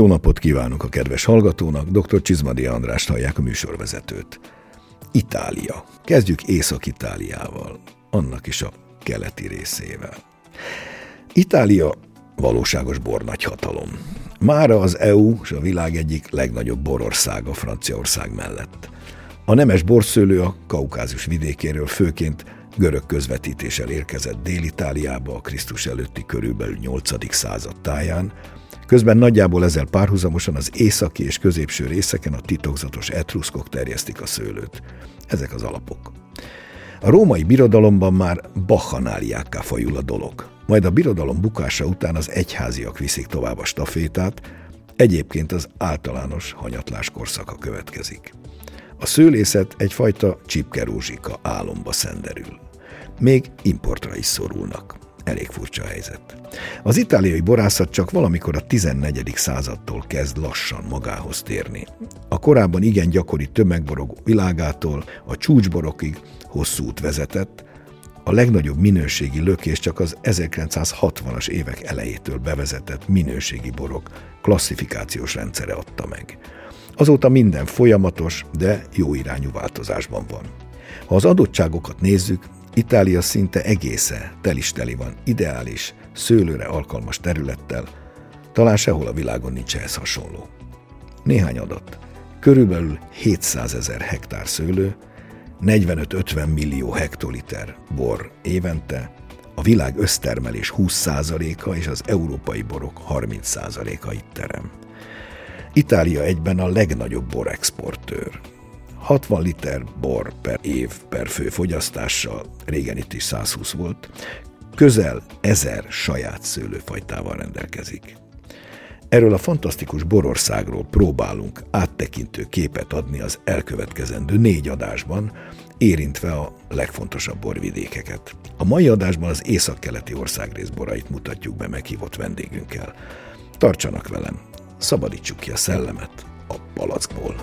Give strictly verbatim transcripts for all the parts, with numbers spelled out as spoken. Jó napot kívánok a kedves hallgatónak, dr. Csizmadia Andrást hallják, a műsorvezetőt. Itália. Kezdjük Észak-Itáliával, annak is a keleti részével. Itália valóságos bornagyhatalom. Mára az é u és a világ egyik legnagyobb borországa Franciaország mellett. A nemes borszőlő a Kaukázus vidékéről, főként görög közvetítéssel érkezett Dél-Itáliába a Krisztus előtti körülbelül nyolcadik század táján, közben nagyjából ezzel párhuzamosan az északi és középső részeken a titokzatos etruszkok terjesztik a szőlőt. Ezek az alapok. A római birodalomban már bachanáliákká fajul a dolog. Majd a birodalom bukása után az egyháziak viszik tovább a stafétát, egyébként az általános hanyatlás korszaka következik. A szőlészet egyfajta csipkerózsika álomba szenderül. Még importra is szorulnak. Elég furcsa helyzet. Az itáliai borászat csak valamikor a tizennegyedik századtól kezd lassan magához térni. A korábban igen gyakori tömegborok világától a csúcsborokig hosszú út vezetett, a legnagyobb minőségi lökés csak az ezerkilencszázhatvanas évek elejétől bevezetett minőségi borok klasszifikációs rendszere adta meg. Azóta minden folyamatos, de jó irányú változásban van. Ha az adottságokat nézzük, Itália szinte egésze telisteli van ideális, szőlőre alkalmas területtel, talán sehol a világon nincs ehhez hasonló. Néhány adat. Körülbelül hétszázezer hektár szőlő, negyvenöt-ötven millió hektoliter bor évente, a világ össztermelés húsz százaléka és az európai borok harminc százaléka itt terem. Itália egyben a legnagyobb borexportőr. hatvan liter bor per év per fő fogyasztással, régen itt is százhúsz volt, közel ezer saját szőlőfajtával rendelkezik. Erről a fantasztikus borországról próbálunk áttekintő képet adni az elkövetkezendő négy adásban, érintve a legfontosabb borvidékeket. A mai adásban az északkeleti országrész borait mutatjuk be meghívott vendégünkkel. Tartsanak velem, szabadítsuk ki a szellemet a palackból.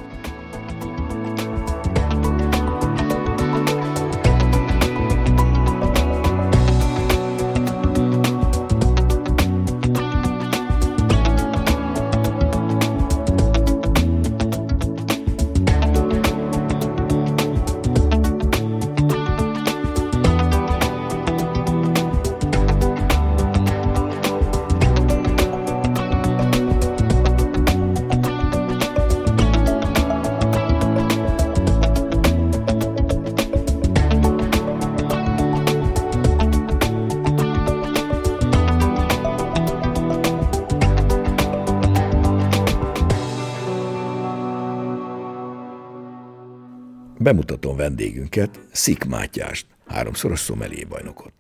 Bemutatom vendégünket, Szik Mátyást, háromszoros szomeljé bajnokot.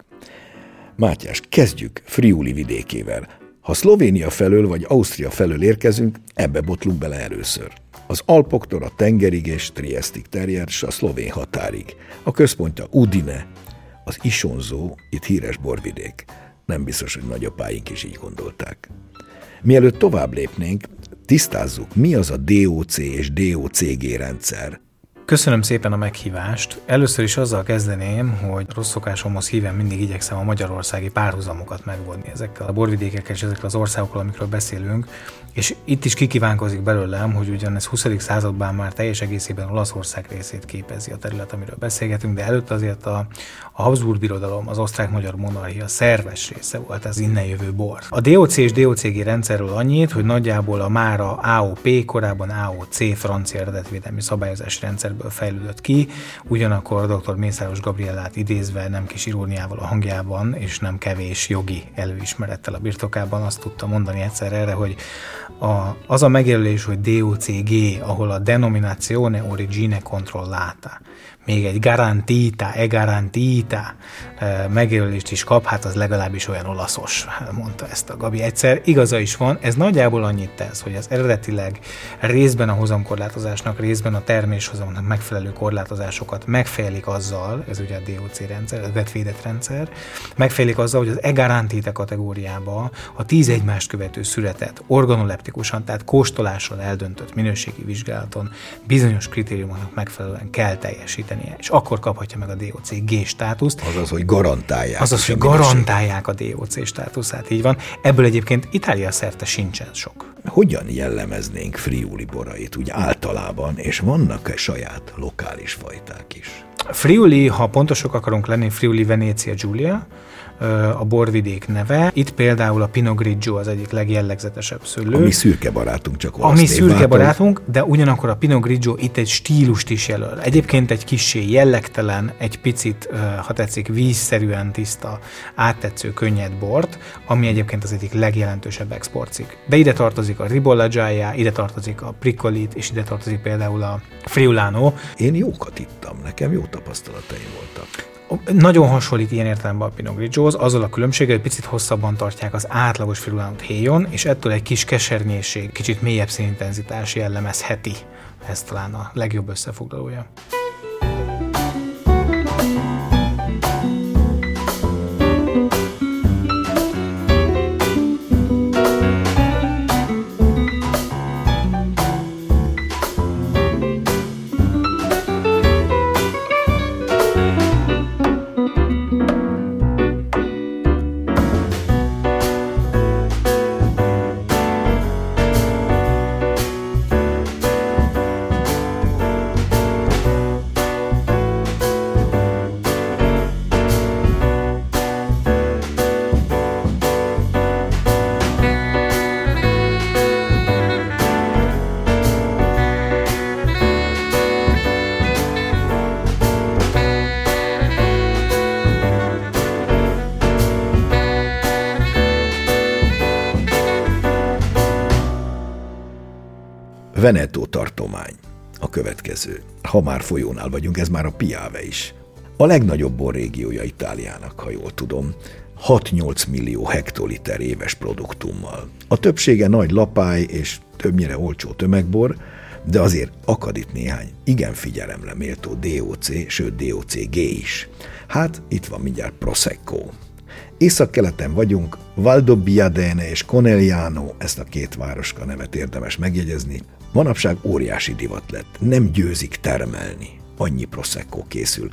Mátyás, kezdjük Friuli vidékével. Ha Szlovénia felől vagy Ausztria felől érkezünk, ebbe botlunk bele először. Az Alpoktól a tengerig és Triestig terjed, s a szlovén határig. A központja Udine, az isonzó, itt híres borvidék. Nem biztos, hogy nagyapáink is így gondolták. Mielőtt tovább lépnénk, tisztázzuk, mi az a dé o cé és dé o cé gé rendszer. Köszönöm szépen a meghívást. Először is azzal kezdeném, hogy rossz szokásomhoz híven mindig igyekszem a magyarországi párhuzamokat megvonni ezekkel a borvidékekkel és ezekkel az országokkal, amikről beszélünk, és itt is kikívánkozik belőlem, hogy ugyan ez huszadik században már teljes egészében Olaszország részét képezi a terület, amiről beszélgetünk, de előtt azért a, a Habsburg birodalom, az osztrák-magyar monarchia szerves része volt az innen jövő bor. A dé o cé és dé o cé gé rendszerről annyit, hogy nagyjából a mára á o pé, korábban á o cé francia eredetvédelmi szabályozás rendszer fejlődött ki, ugyanakkor dr. Mészáros Gabriellát idézve nem kis iróniával a hangjában, és nem kevés jogi előismerettel a birtokában azt tudta mondani egyszer erre, hogy a, az a megjelölés, hogy dé o cé gé, ahol a denominazione origine controllata, még egy garantita, e garantita megjelölést is kap, hát az legalábbis olyan olaszos, mondta ezt a Gabi egyszer. Igaza is van, ez nagyjából annyit tesz, hogy az eredetileg részben a hozamkorlátozásnak, részben a terméshozamnak megfelelő korlátozásokat megfélik azzal, ez ugye a dé o cé rendszer, a vetvédett rendszer, megfélik azzal, hogy az e garantita kategóriába a tíz egymást követő született, organoleptikusan, tehát kóstolással eldöntött minőségi vizsgálaton bizonyos kritériumoknak megfelelően kell teljesíteni. És akkor kaphatja meg a dé o cé gé státuszt. Azaz, hogy garantálják. Azaz, hogy garantálják a dé o cé státuszát, így van. Ebből egyébként Itália szerte sincsen sok. hogyan jellemeznénk Friuli borait úgy általában, és vannak saját lokális fajták is? Friuli, ha pontosak akarunk lenni, Friuli Venezia Giulia, a borvidék neve. Itt például a Pinot Grigio az egyik legjellegzetesebb szőlő. A mi szürke barátunk, csak a mi szürke barátunk, de ugyanakkor a Pinot Grigio itt egy stílust is jelöl. Egyébként egy kissé jellegtelen, egy picit, ha tetszik, vízszerűen tiszta, áttetsző, könnyed bort, ami egyébként az egyik legjelentősebb exportcikk. De ide tartozik a Ribolla Gialla, ide tartozik a Pricolit, és ide tartozik például a Friulano. Én jókat ittam, nekem jó tapasztalataim voltak. Nagyon hasonlít ilyen értelemben a Pinot Grigio-hoz, azzal a különbséggel, hogy picit hosszabban tartják az átlagos Friulánot héjon, és ettől egy kis kesernyésség, kicsit mélyebb színintenzitás jellemezheti. Ez talán a legjobb összefoglalója. Veneto tartomány a következő. Ha már folyónál vagyunk, ez már a Piave is. A legnagyobb borrégiója Itáliának, ha jól tudom, hat-nyolc millió hektoliter éves produktummal. A többsége nagy lapály és többnyire olcsó tömegbor, de azért akad itt néhány igen figyelemre méltó dé o cé, sőt dé o cé gé is. Hát itt van mindjárt Prosecco. Északkeleten vagyunk, Valdobbiadene és Conegliano, ezt a két városka nevet érdemes megjegyezni. Manapság óriási divat lett, nem győzik termelni, annyi Prosecco készül.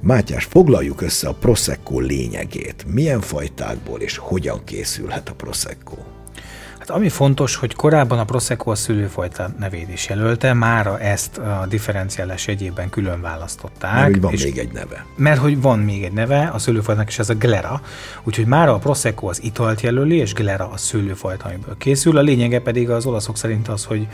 Mátyás, foglaljuk össze a Prosecco lényegét, milyen fajtákból és hogyan készülhet a Prosecco? Hát ami fontos, hogy korábban a Prosecco a szülőfajta nevét is jelölte, mára ezt a differenciális jegyében külön választották. Mert hogy van és, még egy neve. Mert hogy van még egy neve, a szülőfajtának is ez a Glera, úgyhogy mára a Prosecco az italt jelöli, és Glera a szülőfajta, amiből készül. A lényege pedig az olaszok szerint az, hogy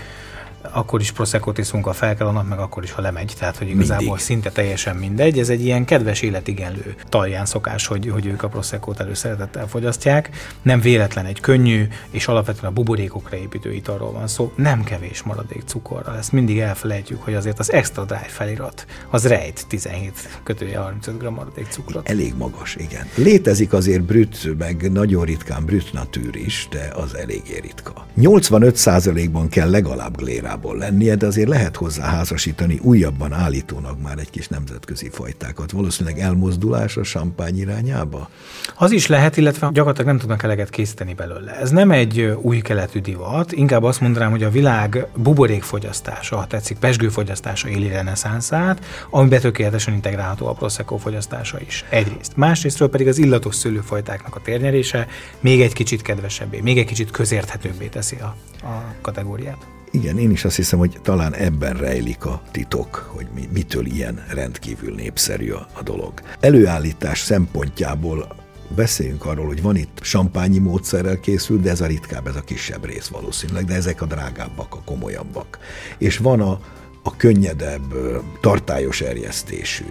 akkor is Proseccót iszunk, ha fel kell a nap, meg akkor is, ha lemegy. Tehát, hogy igazából mindig. Szinte teljesen mindegy. Ez egy ilyen kedves életigenlő talján szokás, hogy, hogy ők a Proseccót előszeretettel fogyasztják. Nem véletlen, egy könnyű, és alapvetően a buborékokra építő italról van szó. Nem kevés maradék cukorral. Ezt mindig elfelejtjük, hogy azért az extra dry felirat, az rejt tizenhét kötője harmincöt gramm maradék cukrot. Elég magas, igen. Létezik azért brüt, meg nagyon ritkán brüt natűr is, de az eléggé ritka. nyolcvanöt százalékban kell legalább glére lennie, de azért lehet hozzá házasítani újabban állítónak már egy kis nemzetközi fajtákat. Valószínűleg elmozdulás a champagne irányába? Az is lehet, illetve gyakorlatilag nem tudnak eleget készíteni belőle. Ez nem egy új keletű divat, inkább azt mondanám, hogy a világ buborékfogyasztása, ha tetszik, pezsgőfogyasztása éli reneszánszát, amiben tökéletesen integrálható a Prosecco fogyasztása is. Egyrészt. Másrésztről pedig az illatos szőlőfajtáknak a térnyerése még egy kicsit kedvesebbé, még egy kicsit közérthetőbbé teszi a, a kategóriát. Igen, én is azt hiszem, hogy talán ebben rejlik a titok, hogy mi, mitől ilyen rendkívül népszerű a, a dolog. Előállítás szempontjából beszéljünk arról, hogy van itt champagne módszerrel készül, de ez a ritkább, ez a kisebb rész valószínűleg, de ezek a drágábbak, a komolyabbak. És van a, a könnyedebb, tartályos erjesztésű.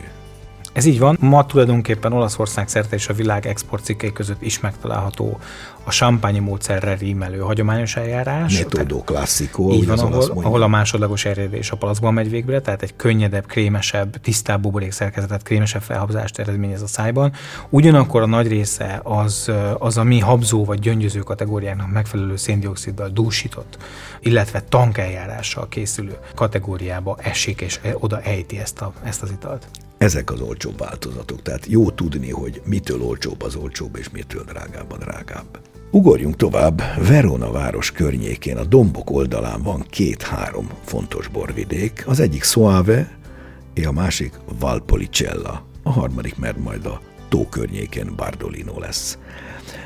Ez így van. Ma tulajdonképpen Olaszország szerte és a világ exportcikkei között is megtalálható a champagne módszerre rímelő hagyományos eljárás. Metodo classico. Így van, ahol, ahol a másodlagos erjedés a palackban megy végbe, tehát egy könnyedebb, krémesebb, tisztább buborék szerkezetet, krémesebb felhabzást eredményez a szájban. Ugyanakkor a nagy része az, az a mi habzó vagy gyöngyöző kategóriáknak megfelelő széndioxiddal dúsított, illetve tankeljárással készülő kategóriába esik, és oda ejti ezt, a, ezt az italt. Ezek az olcsóbb változatok, tehát jó tudni, hogy mitől olcsóbb az olcsóbb, és mitől drágább a drágább. Ugorjunk tovább, Verona város környékén, a dombok oldalán van két-három fontos borvidék, az egyik Soave, és a másik Valpolicella, a harmadik, mert majd a tó környékén Bardolino lesz.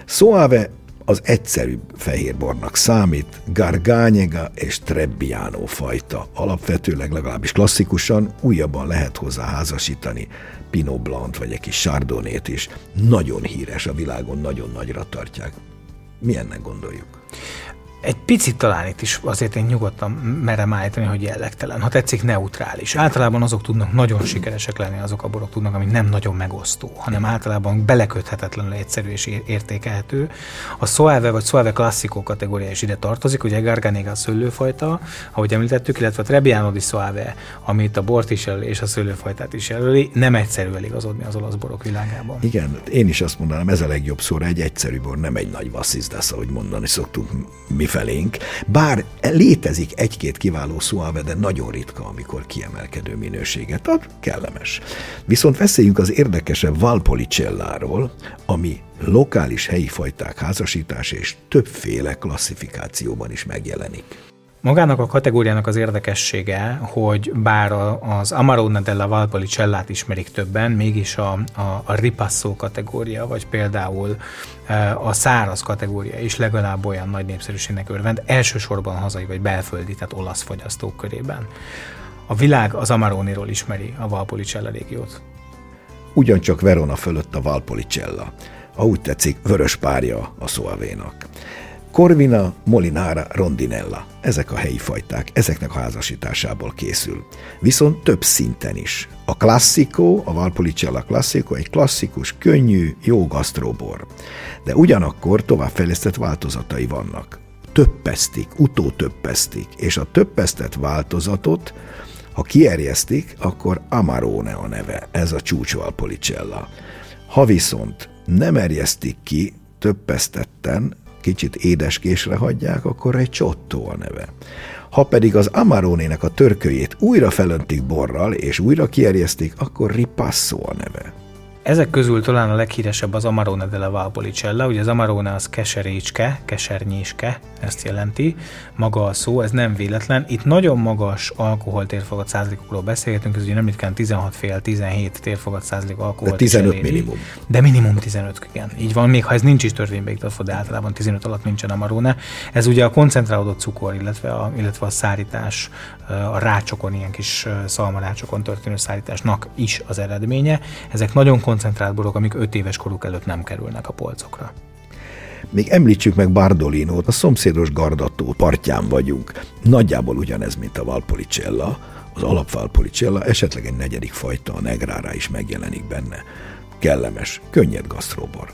Soave az egyszerűbb fehérbornak számít, Garganega és Trebbiano fajta. Alapvetőleg, legalábbis klasszikusan, újabban lehet hozzá házasítani Pinot Blanc vagy egy kis Chardonnay-t is. Nagyon híres a világon, nagyon nagyra tartják. Mi ennek gondoljuk? Egy picit talán itt is azért én nyugodtan merem állítani, hogy jellegtelen. Ha tetszik, neutrális. Általában azok tudnak nagyon sikeresek lenni, azok a borok tudnak, ami nem nagyon megosztó, hanem általában beleköthetetlenül egyszerű és értékelhető. A Soave vagy Soave Classico kategória is ide tartozik, ugye Garganega a szőlőfajta, ahogy említettük, illetve a Trebbiano di Soave, amit a bort is jelöl és a szőlőfajtát is jelöli, nem egyszerű eligazodni az olasz borok világában. Igen, én is azt mondanám, ez a legjobb szóra, egy egyszerű bor, nem egy nagy vasszizdász, ahogy mondani szoktunk mi felénk, bár létezik egy-két kiváló Soave, de nagyon ritka, amikor kiemelkedő minőséget ad, kellemes. Viszont beszéljünk az érdekesebb Valpolicelláról, ami lokális helyi fajták házasítása és többféle klasszifikációban is megjelenik. Magának a kategóriának az érdekessége, hogy bár az Amarone della Valpolicellát ismerik többen, mégis a, a, a Ripasso kategória, vagy például a száraz kategória is legalább olyan nagy népszerűségnek örvend, elsősorban hazai vagy belföldi, tehát olasz fogyasztók körében. A világ az Amarone-ról ismeri a Valpolicella régiót. Ugyancsak Verona fölött a Valpolicella, ahogy tetszik, vörös párja a Soavénak. Corvina, Molinara, Rondinella. Ezek a helyi fajták, ezeknek a házasításából készül. Viszont több szinten is. A Classico, a Valpolicella Classico egy klasszikus, könnyű, jó gasztróbor. De ugyanakkor továbbfejlesztett változatai vannak. Töppesztik, utótöppesztik, és a töppesztett változatot, ha kierjesztik, akkor Amarone a neve, ez a csúcs Valpolicella. Ha viszont nem erjesztik ki töppesztetten, kicsit édeskésre hagyják, akkor egy csottó a neve. Ha pedig az Amarone-nek a törköjét újra felöntik borral, és újra kierjesztik, akkor Ripasso a neve. Ezek közül talán a leghíresebb az Amarone della Valpolicella, ugye az Amarone az keserécske, kesernyéske, ezt jelenti, maga a szó, ez nem véletlen. Itt nagyon magas alkoholtérfogat százalékokról beszélgetünk, ez ugye nem ritkán tizenhat fél, tizenhét térfogat százalék alkohol. De tizenöt minimum. De minimum tizenöt, igen. Így van, még ha ez nincs is törvénybe iktatva, de általában tizenöt alatt nincsen Amarone. Ez ugye a koncentrálódott cukor, illetve a, illetve a szárítás, a rácsokon, ilyen kis szalmarácsokon történő szárításnak is az eredménye. Ezek nagyon koncentrált borok, amik öt éves koruk előtt nem kerülnek a polcokra. Még említsük meg Bardolinót, a szomszédos Gardató partján vagyunk. Nagyjából ugyanez, mint a Valpolicella, az alapvalpolicella, esetleg egy negyedik fajta, a Negrára is megjelenik benne. Kellemes, könnyed gasztróbor.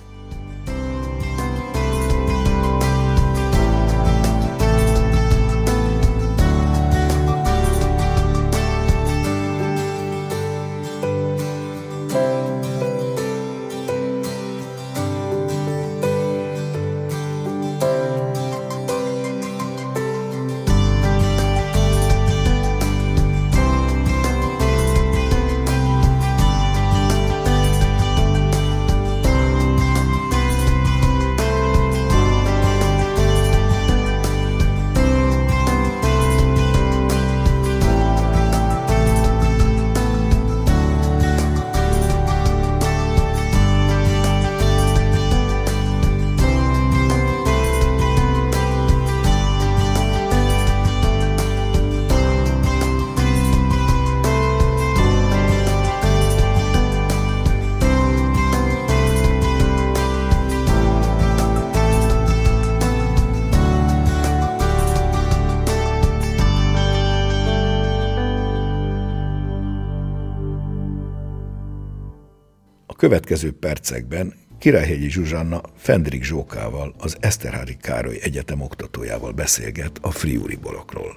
Következő percekben Királyhegyi Zsuzsanna Fendrik Zsókával, az Eszterházy Károly Egyetem oktatójával beszélget a friuli borokról.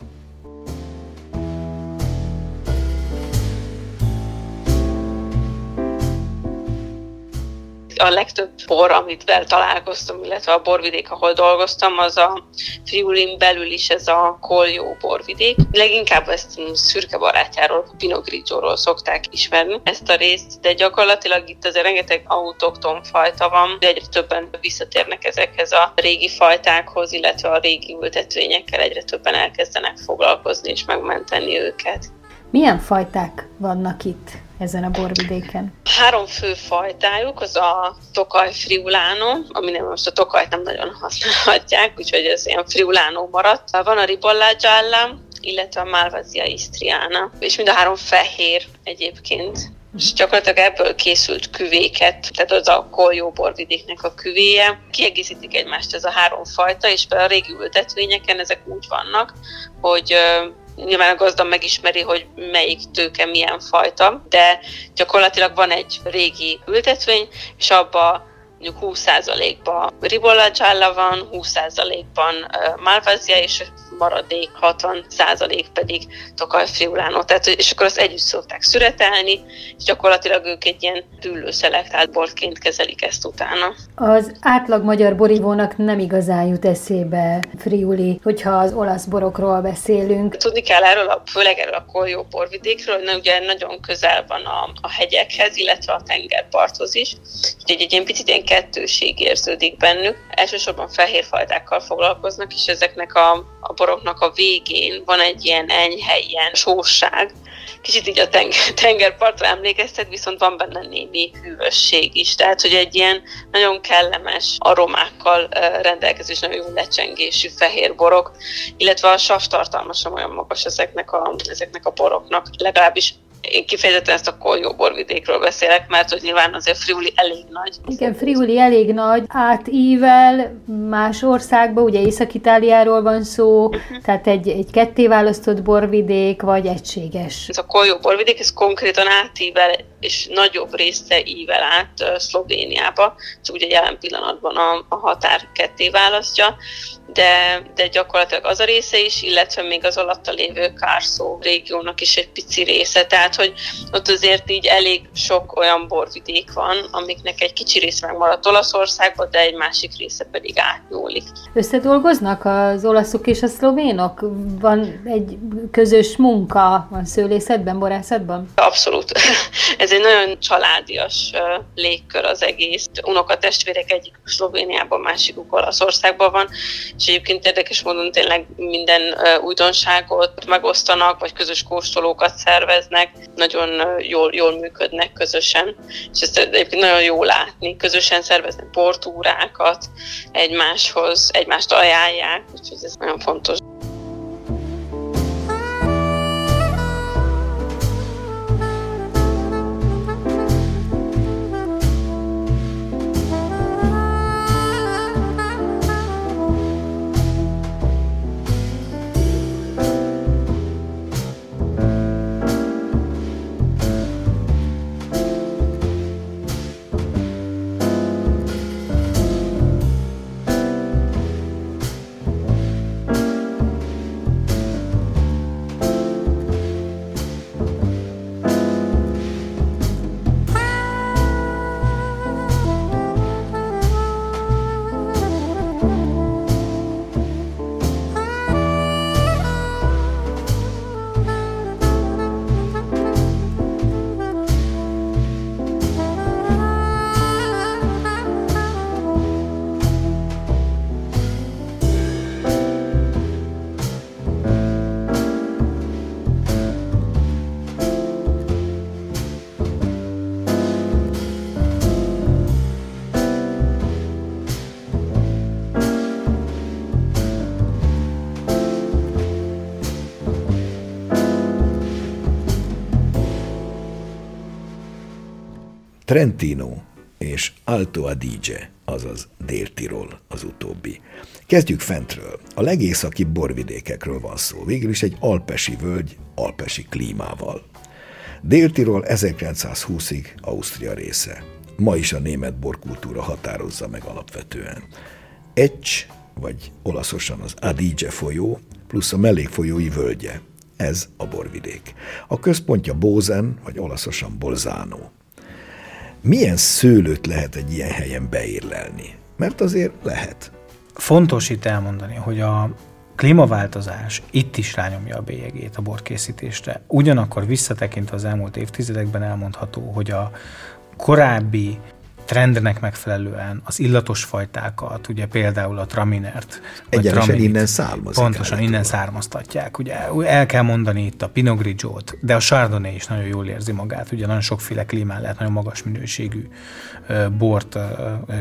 A legtöbb bor, amit találkoztam, illetve a borvidék, ahol dolgoztam, az a Friulin belül is ez a Collio borvidék. Leginkább ezt szürke barátjáról, a Pinot Grigio-ról szokták ismerni ezt a részt, de gyakorlatilag itt azért rengeteg autokton fajta van, de egyre többen visszatérnek ezekhez a régi fajtákhoz, illetve a régi ültetvényekkel egyre többen elkezdenek foglalkozni és megmenteni őket. Milyen fajták vannak itt? ezen a borvidéken? Három fő fajtájuk, az a Tocai Friulano, aminél most a Tokajt nem nagyon használhatják, úgyhogy ez ilyen Friulano maradt. Van a Ribolla Gialla, illetve a Malvasia Istriana, és mind a három fehér egyébként. És gyakorlatilag ebből készült küvéket, tehát az a Collio borvidéknek a küvéje. Kiegészítik egymást ez a három fajta, és a régi ültetvényeken ezek úgy vannak, hogy nyilván a gazda megismeri, hogy melyik tőke milyen fajta, de gyakorlatilag van egy régi ültetvény, és abban mondjuk húsz százalékban Ribolla Gialla van, húsz százalékban Malvasia, és maradék hatvan százalék pedig Tocai Friulano. Tehát, és akkor azt együtt szokták szüretelni, és gyakorlatilag ők egy ilyen dűlőszelektált borként kezelik ezt utána. Az átlag magyar borivónak nem igazán jut eszébe Friuli, hogyha az olasz borokról beszélünk. Tudni kell erről, a, főleg erről a Collio borvidékről, hogy ugye nagyon közel van a, a hegyekhez, illetve a tengerparthoz is, úgyhogy egy ilyen picit ilyen kettőség érződik bennük. Elsősorban fehér fajtákkal foglalkoznak, és ezeknek a, a boroknak a végén van egy ilyen enyhe, ilyen sósság. Kicsit így a tenger, tengerpartra emlékeztet, viszont van benne némi hűvösség is. Tehát, hogy egy ilyen nagyon kellemes aromákkal rendelkező, és nagyon jó lecsengésű fehér borok, illetve a savtartalma sem olyan magas ezeknek a, ezeknek a boroknak, legalábbis. Én kifejezetten ezt a Collio borvidékről beszélek, mert hogy nyilván azért Friuli elég nagy. Igen, Friuli elég nagy, átível más országba, ugye Észak-Itáliáról van szó, uh-huh. tehát egy, egy ketté választott borvidék, vagy egységes. Ez a Collio borvidék, ez konkrétan átível, és nagyobb része ível át Szlovéniába, csak ugye jelen pillanatban a, a határ ketté választja, de, de gyakorlatilag az a része is, illetve még az alatta lévő Kárszó régiónak is egy pici része, tehát hogy ott azért így elég sok olyan borvidék van, amiknek egy kicsi része megmaradt Olaszországba, de egy másik része pedig átnyúlik. Összedolgoznak az olaszok és a szlovénok? Van egy közös munka, van szőlészetben, borászatban? Abszolút. Ez egy nagyon családias légkör az egész. Unokatestvérek egyik Szlovéniában, másikuk Olaszországban van, és egyébként érdekes módon tényleg minden újdonságot megosztanak, vagy közös kóstolókat szerveznek, nagyon jól, jól működnek közösen, és ezt egyébként nagyon jó látni. Közösen szerveznek bortúrákat egymáshoz, egymást ajánlják, úgyhogy ez nagyon fontos. Trentino és Alto Adige, azaz Dél-Tirol az utóbbi. Kezdjük fentről. A legészaki borvidékekről van szó, végül is egy alpesi völgy, alpesi klímával. Dél-Tirol ezerkilencszázhúszig Ausztria része. Ma is a német borkultúra határozza meg alapvetően. Ecs, vagy olaszosan az Adige folyó, plusz a mellékfolyói völgye. Ez a borvidék. A központja Bózen, vagy olaszosan Bolzano. Milyen szőlőt lehet egy ilyen helyen beérlelni? Mert azért lehet. Fontos itt elmondani, hogy a klímaváltozás itt is rányomja a bélyegét a borkészítésre. Ugyanakkor visszatekintve az elmúlt évtizedekben elmondható, hogy a korábbi trendnek megfelelően az illatos fajtákat, ugye például a Traminert, egyenesen innen származik. Pontosan innen származtatják. Ugye el kell mondani itt a Pinot Grigio-t, de a Chardonnay is nagyon jól érzi magát, ugye nagyon sokféle klímán lehet nagyon magas minőségű bort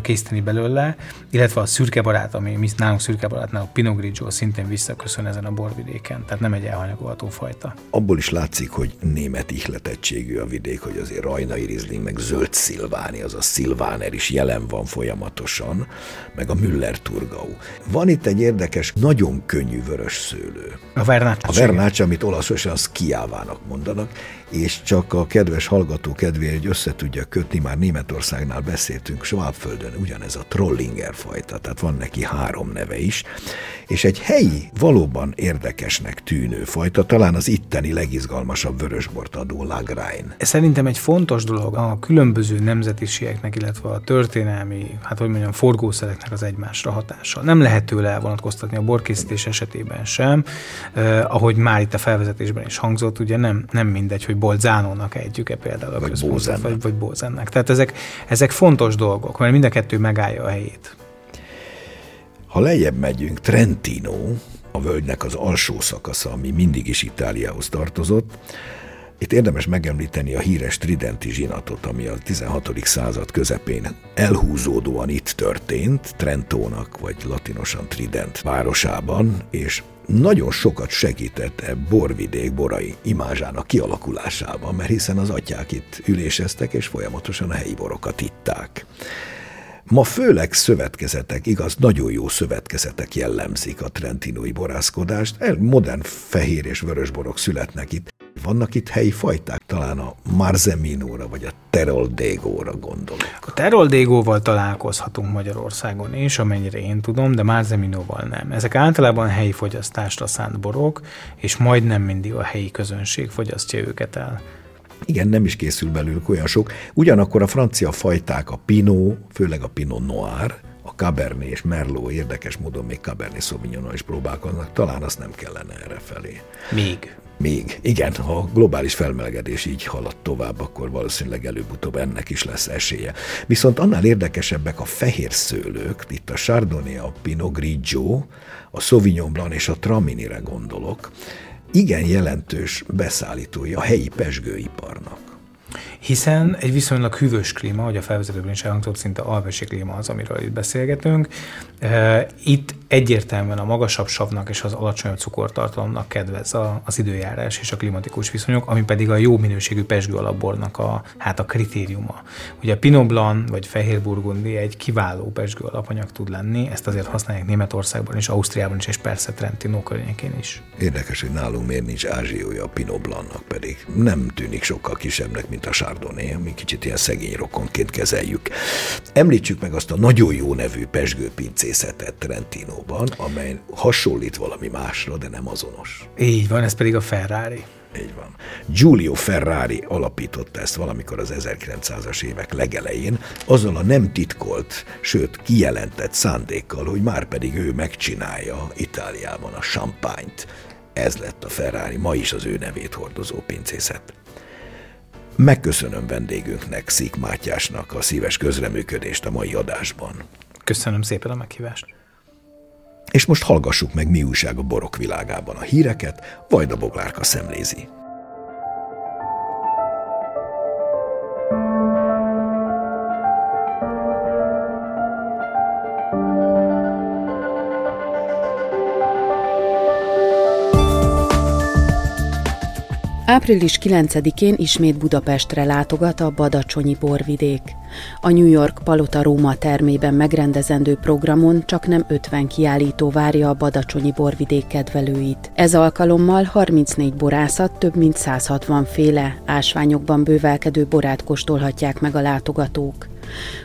készíteni belőle, illetve a szürkebarát, ami nálunk szürkebarátnál a Pinot Grigio szintén visszaköszön ezen a borvidéken, tehát nem egy elhanyagolható fajta. Abból is látszik, hogy német ihletettségű a vidék, hogy azért rajnai rizling, meg zöld szilváni, az a szilváner is jelen van folyamatosan, meg a Müller-Thurgau. Van itt egy érdekes, nagyon könnyű vörös szőlő. A Vernács. A Vernács, amit olaszosan Schiavának mondanak, és csak a kedves hallgató kedvéért, hogy össze tudja kötni, már Németországnál beszéltünk, Svábföldön ugyanez a Trollinger fajta, tehát van neki három neve is, és egy helyi, valóban érdekesnek tűnő fajta, talán az itteni legizgalmasabb vörösbort adó Lagrain. Szerintem egy fontos dolog a különböző nemzetiségeknek, illetve a történelmi, hát hogy mondjam, forgószeleknek az egymásra hatása. Nem lehet tőle elvonatkoztatni a borkészítés esetében sem, eh, ahogy már itt a felvezetésben is hangzott, ugye nem, nem mindegy, hogy Bolzánónak együke például a központot, vagy, vagy Bózennek. Tehát ezek, ezek fontos dolgok, mert mind a kettő megállja a helyét. Ha lejjebb megyünk, Trentino, a völgynek az alsó szakasza, ami mindig is Itáliához tartozott. Itt érdemes megemlíteni a híres tridenti zsinatot, ami a tizenhatodik század közepén elhúzódóan itt történt, Trentónak, vagy latinosan Trident városában, és nagyon sokat segített e borvidék borai imázsának kialakulásában, mert hiszen az atyák itt üléseztek, és folyamatosan a helyi borokat itták. Ma főleg szövetkezetek, igaz, nagyon jó szövetkezetek jellemzik a trentinói borászkodást, el modern fehér és vörös borok születnek itt. Vannak itt helyi fajták, talán a Marzeminóra vagy a Teroldégóra gondolok. A Teroldégóval találkozhatunk Magyarországon is, amennyire én tudom, de Marzeminóval nem. Ezek általában helyi fogyasztásra szánt borok, és majdnem mindig a helyi közönség fogyasztja őket el. Igen, nem is készül belőlük olyan sok. Ugyanakkor a francia fajták, a Pinot, főleg a Pinot Noir, a Cabernet és Merlot, érdekes módon még Cabernet Sauvignonnal is próbálkoznak, talán azt nem kellene errefelé. Még. Még. Igen, ha a globális felmelegedés így halad tovább, akkor valószínűleg előbb-utóbb ennek is lesz esélye. Viszont annál érdekesebbek a fehér szőlők, itt a Chardonnay, a Pinot Grigio, a Sauvignon Blanc és a Traminire gondolok, igen jelentős beszállítója a helyi pezsgőiparnak. Hiszen egy viszonylag hűvös klíma, ahogy a felvezetőben is elhangzott, szinte alvesi klíma az, amiről itt beszélgetünk. Itt egyértelműen a magasabb savnak és az alacsonyabb cukortartalomnak kedvez az időjárás és a klimatikus viszonyok, ami pedig a jó minőségű pezsgő alapbornak a, hát a kritériuma. Ugye a Pinot Blanc vagy Fehér Burgundi egy kiváló pezsgő alapanyag tud lenni, ezt azért használják Németországban és Ausztriában is, és persze Trentino környékén is. Érdekes, hogy nálunk miért nincs ázsiója a Pinot Blancnak, pedig nem tűnik sokkal kisebbnek, mint a Chardonnay, mi kicsit ilyen szegény rokonként kezeljük. Említsük meg azt a nagyon jó nevű pezsgőpincészetet Trentinóban, amely hasonlít valami másra, de nem azonos. Így van, ez pedig a Ferrari. Így van. Giulio Ferrari alapította ezt valamikor az ezerkilencszázas évek legelején, azzal a nem titkolt, sőt kijelentett szándékkal, hogy márpedig ő megcsinálja Itáliában a champagne-t. Ez lett a Ferrari, ma is az ő nevét hordozó pincészet. Megköszönöm vendégünknek, Szik Mátyásnak a szíves közreműködést a mai adásban. Köszönöm szépen a meghívást. És most hallgassuk meg, mi újság a borok világában. A híreket Vajda Boglárka szemlézi. április kilencedikén ismét Budapestre látogat a Badacsonyi Borvidék. A New York Palota Róma termében megrendezendő programon csaknem ötven kiállító várja a Badacsonyi Borvidék kedvelőit. Ez alkalommal harmincnégy borászat több mint száz hatvan féle, ásványokban bővelkedő borát kóstolhatják meg a látogatók.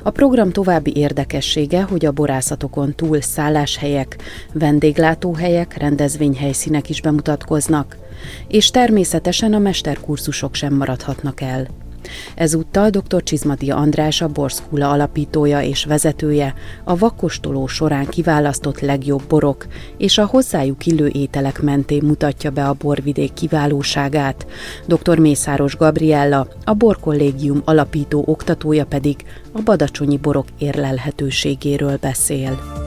A program további érdekessége, hogy a borászatokon túl szálláshelyek, vendéglátóhelyek, rendezvényhelyszínek is bemutatkoznak, és természetesen a mesterkurzusok sem maradhatnak el. Ezúttal dr. Csizmadia András, a Borszkúla alapítója és vezetője, a vakkóstoló során kiválasztott legjobb borok és a hozzájuk illő ételek mentén mutatja be a borvidék kiválóságát. dr. Mészáros Gabriella, a Borkollégium alapító oktatója pedig a badacsonyi borok érlelhetőségéről beszél.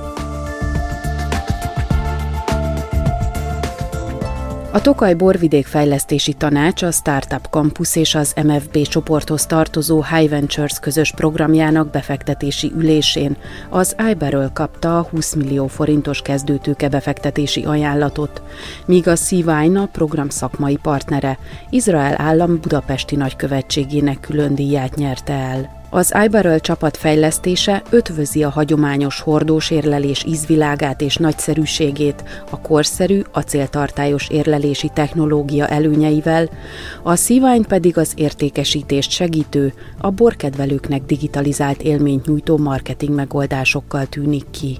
A Tokaj Borvidék Fejlesztési Tanács a Startup Campus és az em ef bé csoporthoz tartozó High Ventures közös programjának befektetési ülésén az iBarrel kapta a húsz millió forintos kezdőtőke befektetési ajánlatot, míg a Szivine, a program szakmai partnere, Izrael állam budapesti nagykövetségének külön díját nyerte el. Az iBarrel csapat fejlesztése ötvözi a hagyományos hordós érlelés ízvilágát és nagyszerűségét a korszerű, acéltartályos érlelési technológia előnyeivel, a Szivine pedig az értékesítést segítő, a borkedvelőknek digitalizált élményt nyújtó marketing megoldásokkal tűnik ki.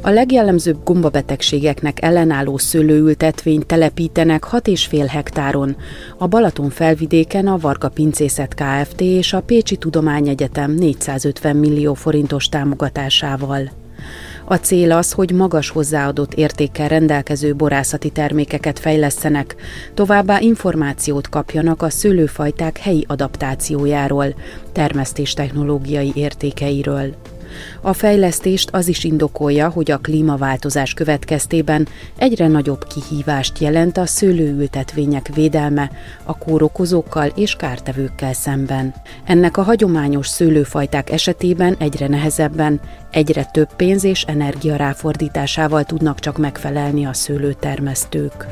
A legjellemzőbb gombabetegségeknek ellenálló szőlőültetvényt telepítenek hat és fél hektáron, a Balaton felvidéken a Varga Pincészet Kft. És a Pécsi Tudományegyetem négyszázötven millió forintos támogatásával. A cél az, hogy magas hozzáadott értékkel rendelkező borászati termékeket fejlesztenek, továbbá információt kapjanak a szőlőfajták helyi adaptációjáról, termesztéstechnológiai értékeiről. A fejlesztést az is indokolja, hogy a klímaváltozás következtében egyre nagyobb kihívást jelent a szőlőültetvények védelme a kórokozókkal és kártevőkkel szemben. Ennek a hagyományos szőlőfajták esetében egyre nehezebben, egyre több pénz és energia ráfordításával tudnak csak megfelelni a szőlőtermesztők.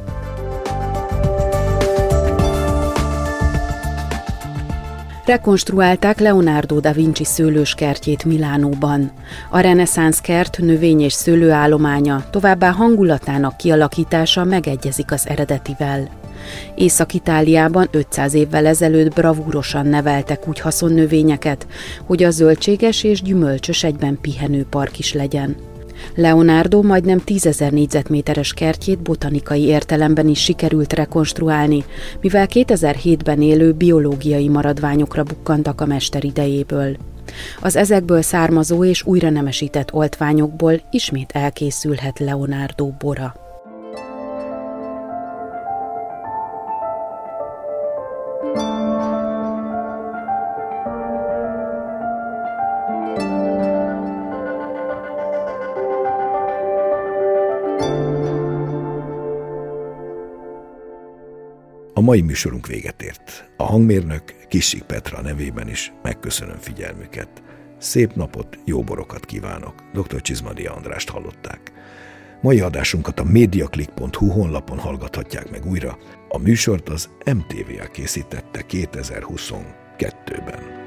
Rekonstruálták Leonardo da Vinci szőlőskertjét Milánóban. A reneszánsz kert növény- és szőlőállománya, továbbá hangulatának kialakítása megegyezik az eredetivel. Észak-Itáliában ötszáz évvel ezelőtt bravúrosan neveltek úgy haszonnövényeket, hogy a zöldséges és gyümölcsös egyben pihenőpark is legyen. Leonardo majdnem tízezer négyzetméteres kertjét botanikai értelemben is sikerült rekonstruálni, mivel kétezer-hétben élő biológiai maradványokra bukkantak a mester idejéből. Az ezekből származó és újra nemesített oltványokból ismét elkészülhet Leonardo bora. A mai műsorunk véget ért. A hangmérnök Kissik Petra nevében is megköszönöm figyelmüket. Szép napot, jó borokat kívánok! dr. Csizmadia Andrást hallották. Mai adásunkat a mediaclick pont hu honlapon hallgathatják meg újra. A műsort az em té vé-el készítette kétezer-huszonkettőben.